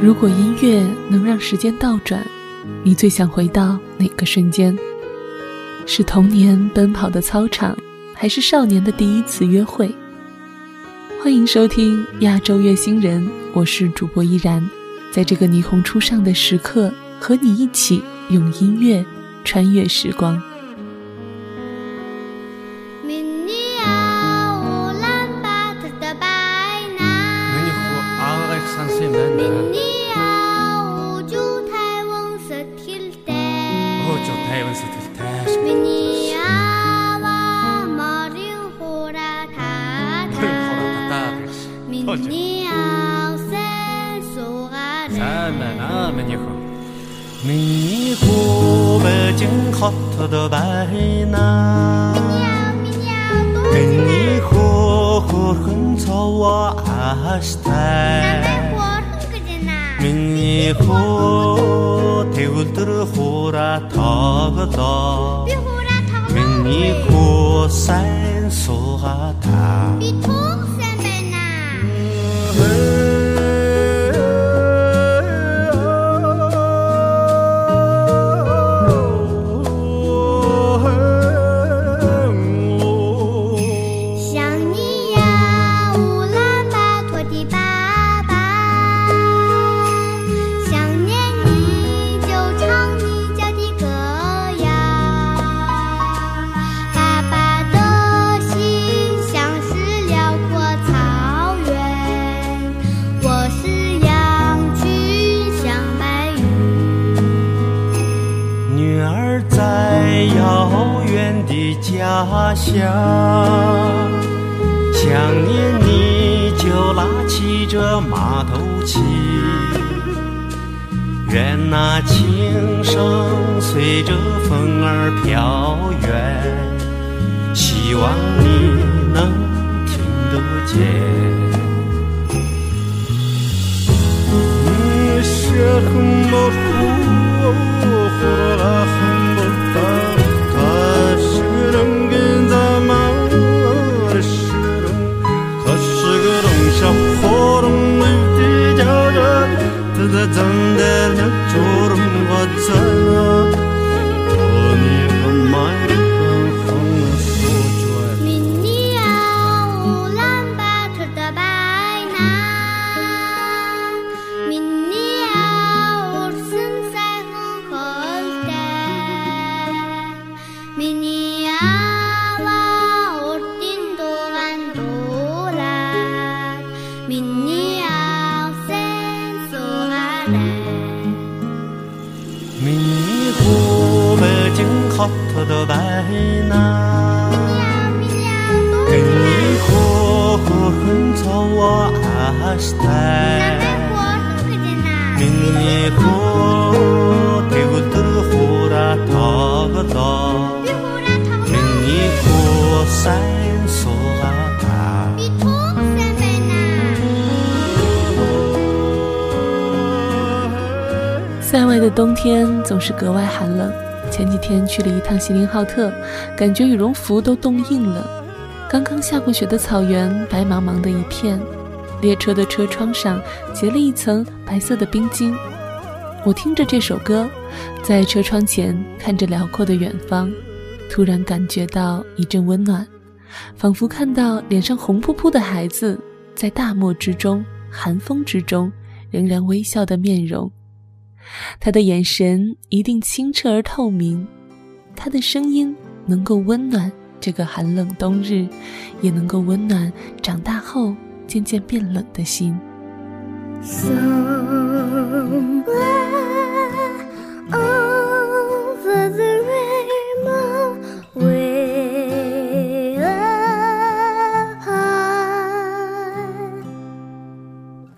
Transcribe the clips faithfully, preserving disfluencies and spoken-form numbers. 如果音乐能让时间倒转，你最想回到哪个瞬间？是童年奔跑的操场，还是少年的第一次约会？欢迎收听亚洲乐星人，我是主播依然。在这个霓虹初上的时刻，和你一起用音乐穿越时光。مني خوبة تنخط دبعينا مني خوخور كنتوا عاشتاك مني خو تولتر خورا تابدا مني خو سين سوغاتا بيتوغ سمنا家乡，想念你就拉起这马头琴，愿那琴声随着风儿飘远，希望你能听得见。你是很模糊，我很。塞外的冬天总是格外寒冷，前几天去了一趟锡林浩特，感觉羽绒服都冻硬了。刚刚下过雪的草原白茫茫的一片，列车的车窗上结了一层白色的冰晶。我听着这首歌，在车窗前看着辽阔的远方，突然感觉到一阵温暖，仿佛看到脸上红扑扑的孩子在大漠之中、寒风之中仍然微笑的面容。他的眼神一定清澈而透明，他的声音能够温暖这个寒冷冬日，也能够温暖长大后渐渐变冷的心。Somewhere over the rainbow we are.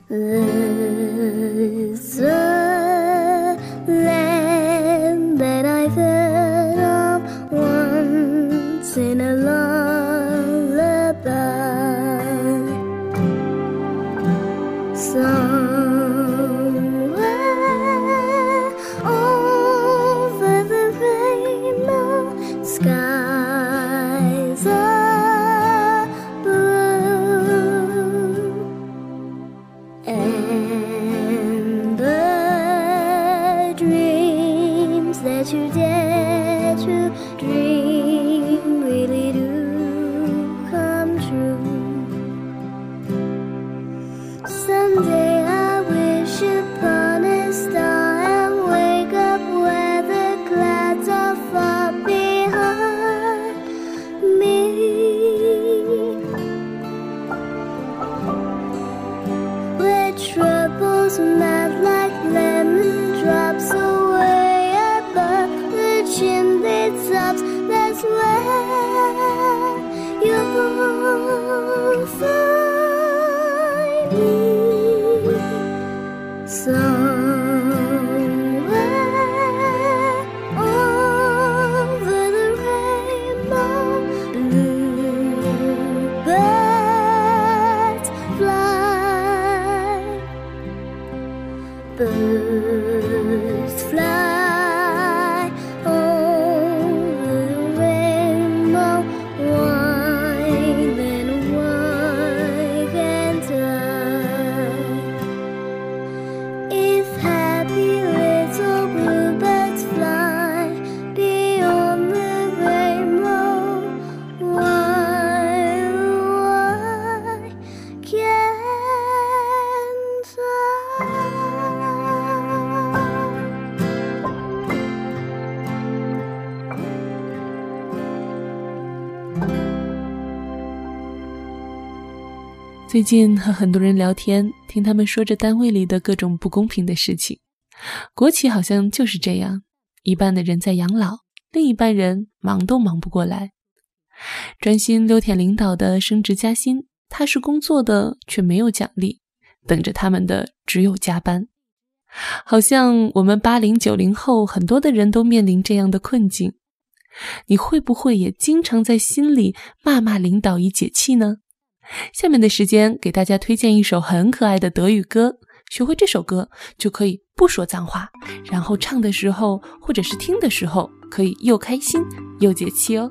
There's a land that I've heard of once in a lullaby. Some.And you dare to dream really do come true. Someday I wish upon a star and wake up where the clouds are far behind me, where troubles melt like lemon drops away above the chimney tops. That's where you'll find me, somewhere over the rainbow. Blue birds fly, birds fly over the rainbow, wine and wine can die. If happy little bluebirds fly beyond the rainbow, why, why can't I?最近和很多人聊天，听他们说着单位里的各种不公平的事情。国企好像就是这样，一半的人在养老，另一半人忙都忙不过来。专心溜舔领导的升职加薪，踏实工作的却没有奖励，等着他们的只有加班。好像我们八零九零后很多的人都面临这样的困境。你会不会也经常在心里骂骂领导以解气呢？下面的时间给大家推荐一首很可爱的德语歌，学会这首歌就可以不说脏话，然后唱的时候或者是听的时候可以又开心又解气哦。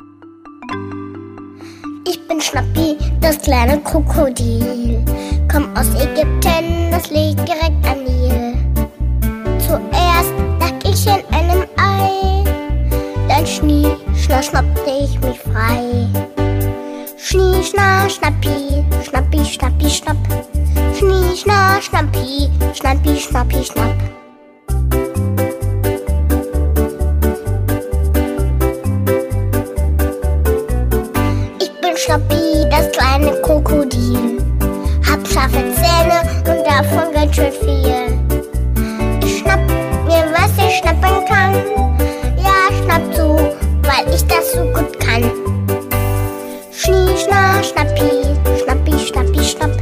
Ich bin Schnappi, das kleine Krokodil, komm aus Ägypten, das liegt direkt am Nil. Zuerst lag ich in einem Ei, dann schnie, schna, schnappte ich mich frei. Schnie, schna, schnappi, schnappi, schnappi, schnapp. Schnie, schna, schnappi, schnappi, schnappi, schnapp. Ich bin Schnappi, das kleine Krokodil, hab scharfe Zähne und davon ganz schön viel. Ich schnapp mir, was ich schnappen kann, ja, schnapp zu, weil ich das so gut kann. Schnie, schna, schnappi, schnappi, schnappi, schnapp.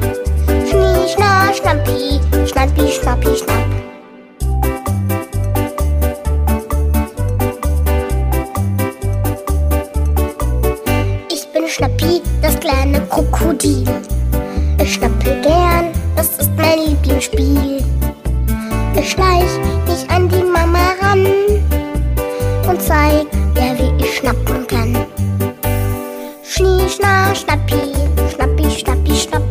Schnie, schna, schnappi, schnappi, schnappi, schnapp. Ich bin Schnappi, das kleine Krokodil. Ich schnappe gern, das ist mein Lieblingsspiel. Ich schleich mich an die Mama ran und zeig ihr, wie ich schnappen kann. Schnie, schna, schnappi, schnappi, schnappi, schnapp.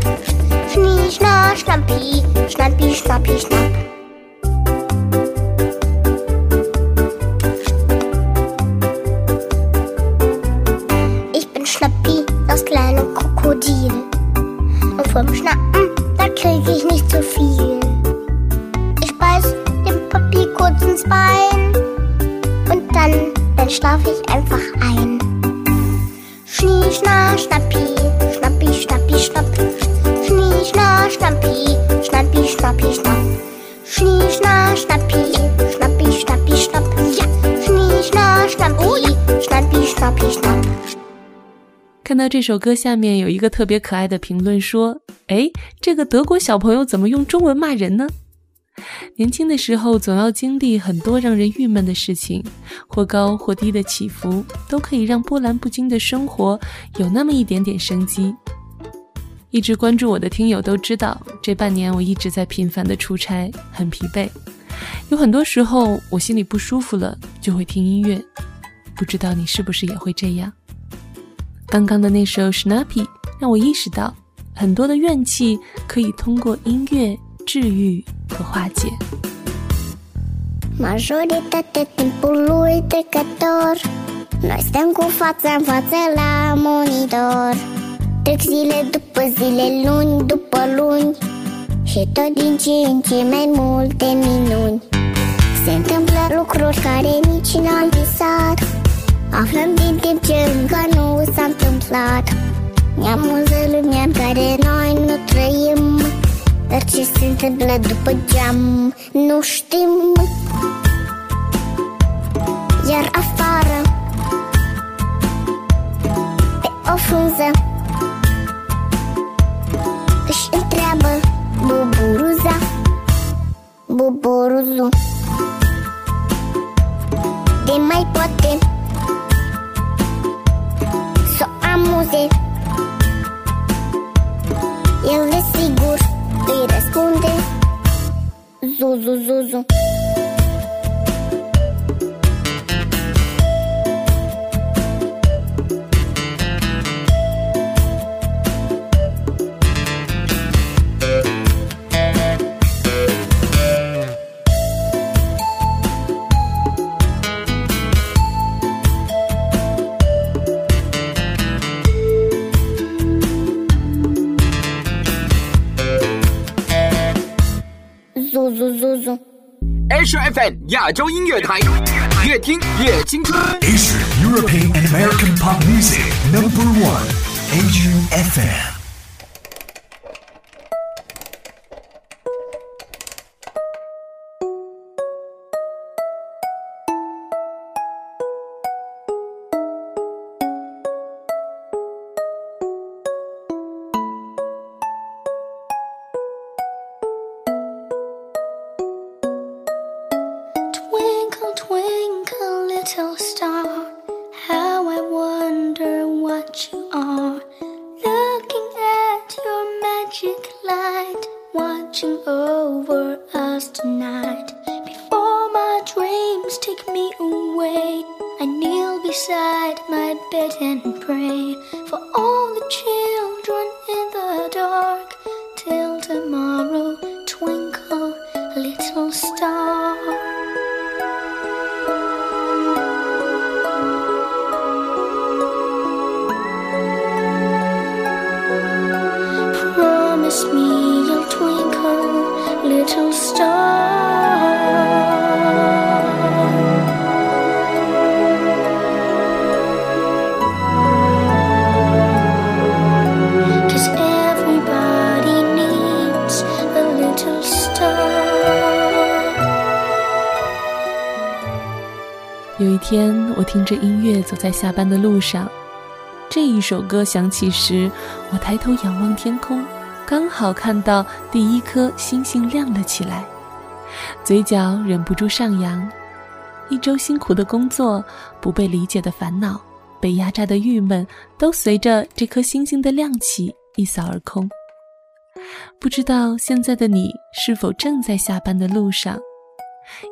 Schnie, schna, schnappi, schnappi, schnappi, schnapp. Ich bin Schnappi, das kleine Krokodil. Und vom Schnappen, da krieg ich nicht so viel. Ich beiß dem Papi kurz ins Bein und dann, dann schlaf ich einfach ein. Schnie, schna, schnappi, schnappi, schnappi, schnapp. Schnie, schna, schnappi, schnappi, schnappi, schnapp. Schnie, schna, schnappi, schnappi, schnappi, schnapp. Ja. Schnie, schna, schnappi, schnappi, schnappi, schnapp. 看到这首歌下面有一个特别可爱的评论说，诶，这个德国小朋友怎么用中文骂人呢？年轻的时候总要经历很多让人郁闷的事情，或高或低的起伏都可以让波澜不惊的生活有那么一点点生机。一直关注我的听友都知道，这半年我一直在频繁的出差，很疲惫。有很多时候我心里不舒服了就会听音乐，不知道你是不是也会这样。刚刚的那首 Schnappi 让我意识到，很多的怨气可以通过音乐治愈和化解。Majoritatea timpului trecător, noi stăm cu fața-n față la monitor. Trec zile după zile, luni după luni, și tot din ce în ce mai multe minuni. Se întâmplă lucruri care nici n-am visat, aflăm din timp ce încă nu s-a întâmplat. Ne-am multă lumea în care noi nu trăim, dar ce se întâmplă după geam nu știm. Iar afară, pe o frunză, își întreabă buburuza, buburuzul, de mai poate s-o amuze. El desigur îi răspunde zuzu, zuzu. A U F N 亚洲音乐台，越听越青春。Asian, European and American pop music number one, A U F N。听着音乐走在下班的路上，这一首歌响起时，我抬头仰望天空，刚好看到第一颗星星亮了起来，嘴角忍不住上扬。一周辛苦的工作，不被理解的烦恼，被压榨的郁闷，都随着这颗星星的亮起一扫而空。不知道现在的你是否正在下班的路上，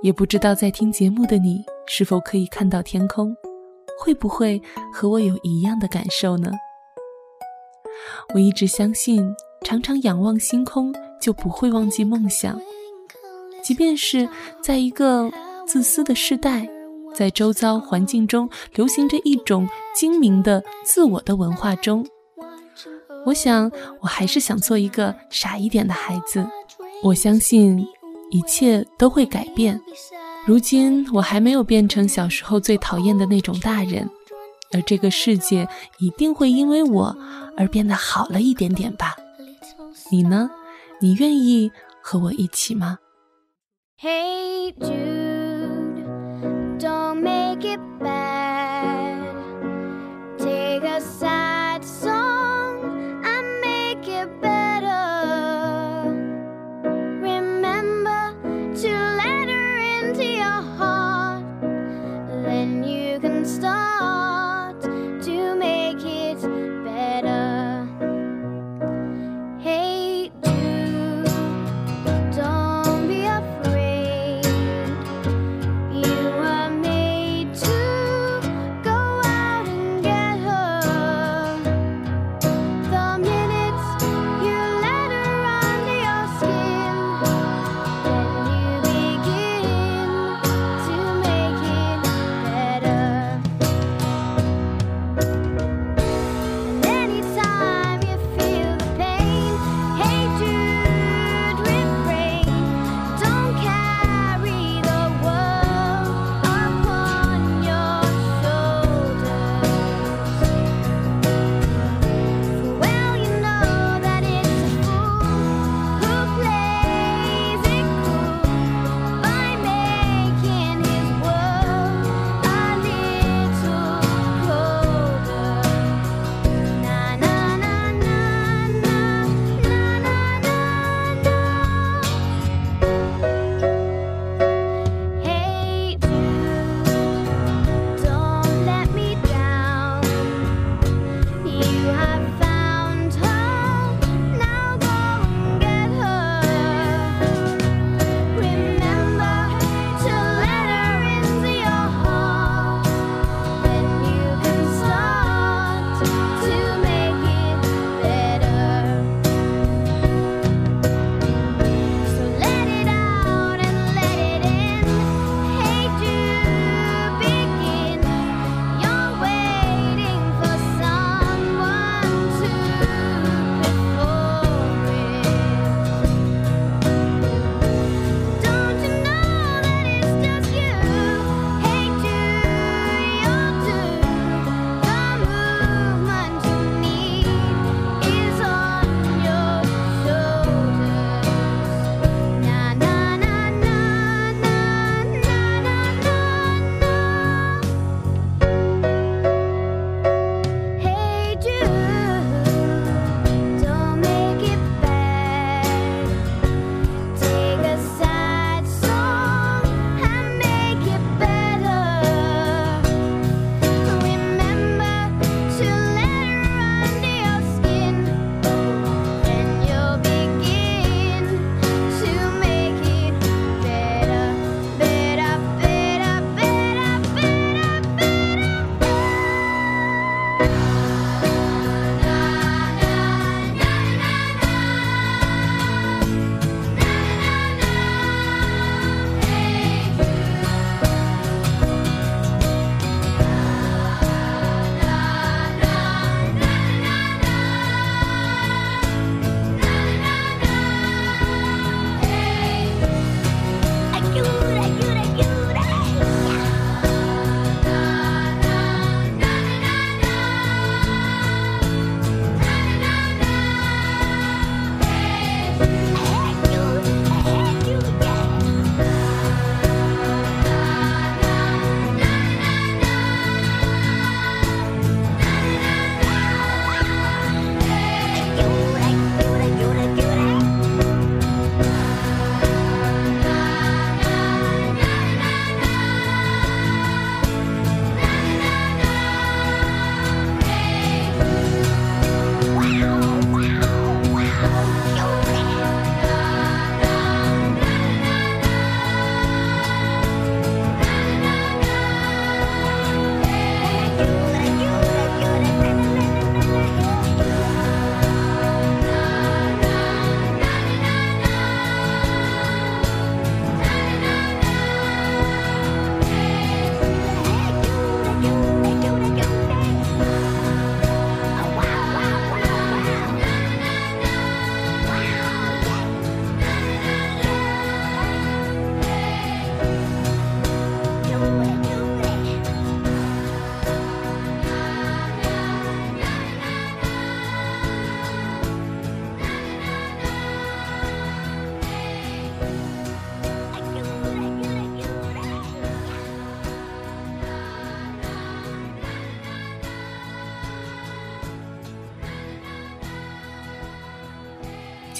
也不知道在听节目的你是否可以看到天空，会不会和我有一样的感受呢？我一直相信，常常仰望星空就不会忘记梦想。即便是在一个自私的时代，在周遭环境中流行着一种精明的自我的文化中，我想我还是想做一个傻一点的孩子。我相信一切都会改变。如今我还没有变成小时候最讨厌的那种大人，而这个世界一定会因为我而变得好了一点点吧。你呢？你愿意和我一起吗？ Hey Jude, don't make it bad. Take a sad song and make it better. Remember to let start to make it better. Hey dude, don't be afraid. You are made to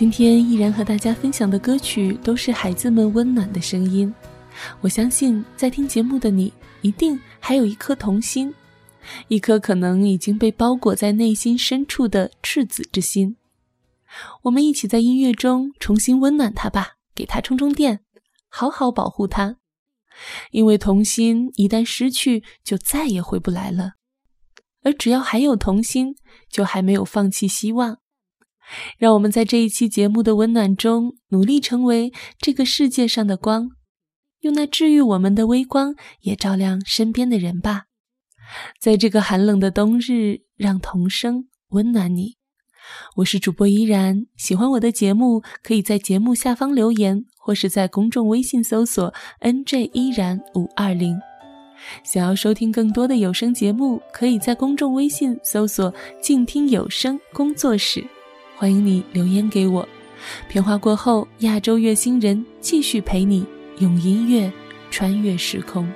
今天依然和大家分享的歌曲都是孩子们温暖的声音，我相信在听节目的你一定还有一颗童心，一颗可能已经被包裹在内心深处的赤子之心。我们一起在音乐中重新温暖它吧，给它充充电，好好保护它，因为童心一旦失去就再也回不来了，而只要还有童心，就还没有放弃希望。让我们在这一期节目的温暖中努力成为这个世界上的光，用那治愈我们的微光也照亮身边的人吧。在这个寒冷的冬日，让童声温暖你。我是主播依然，喜欢我的节目可以在节目下方留言，或是在公众微信搜索 N J 依然五二零。想要收听更多的有声节目，可以在公众微信搜索静听有声工作室，欢迎你留言给我。片花过后，亚洲乐星人继续陪你用音乐穿越时空。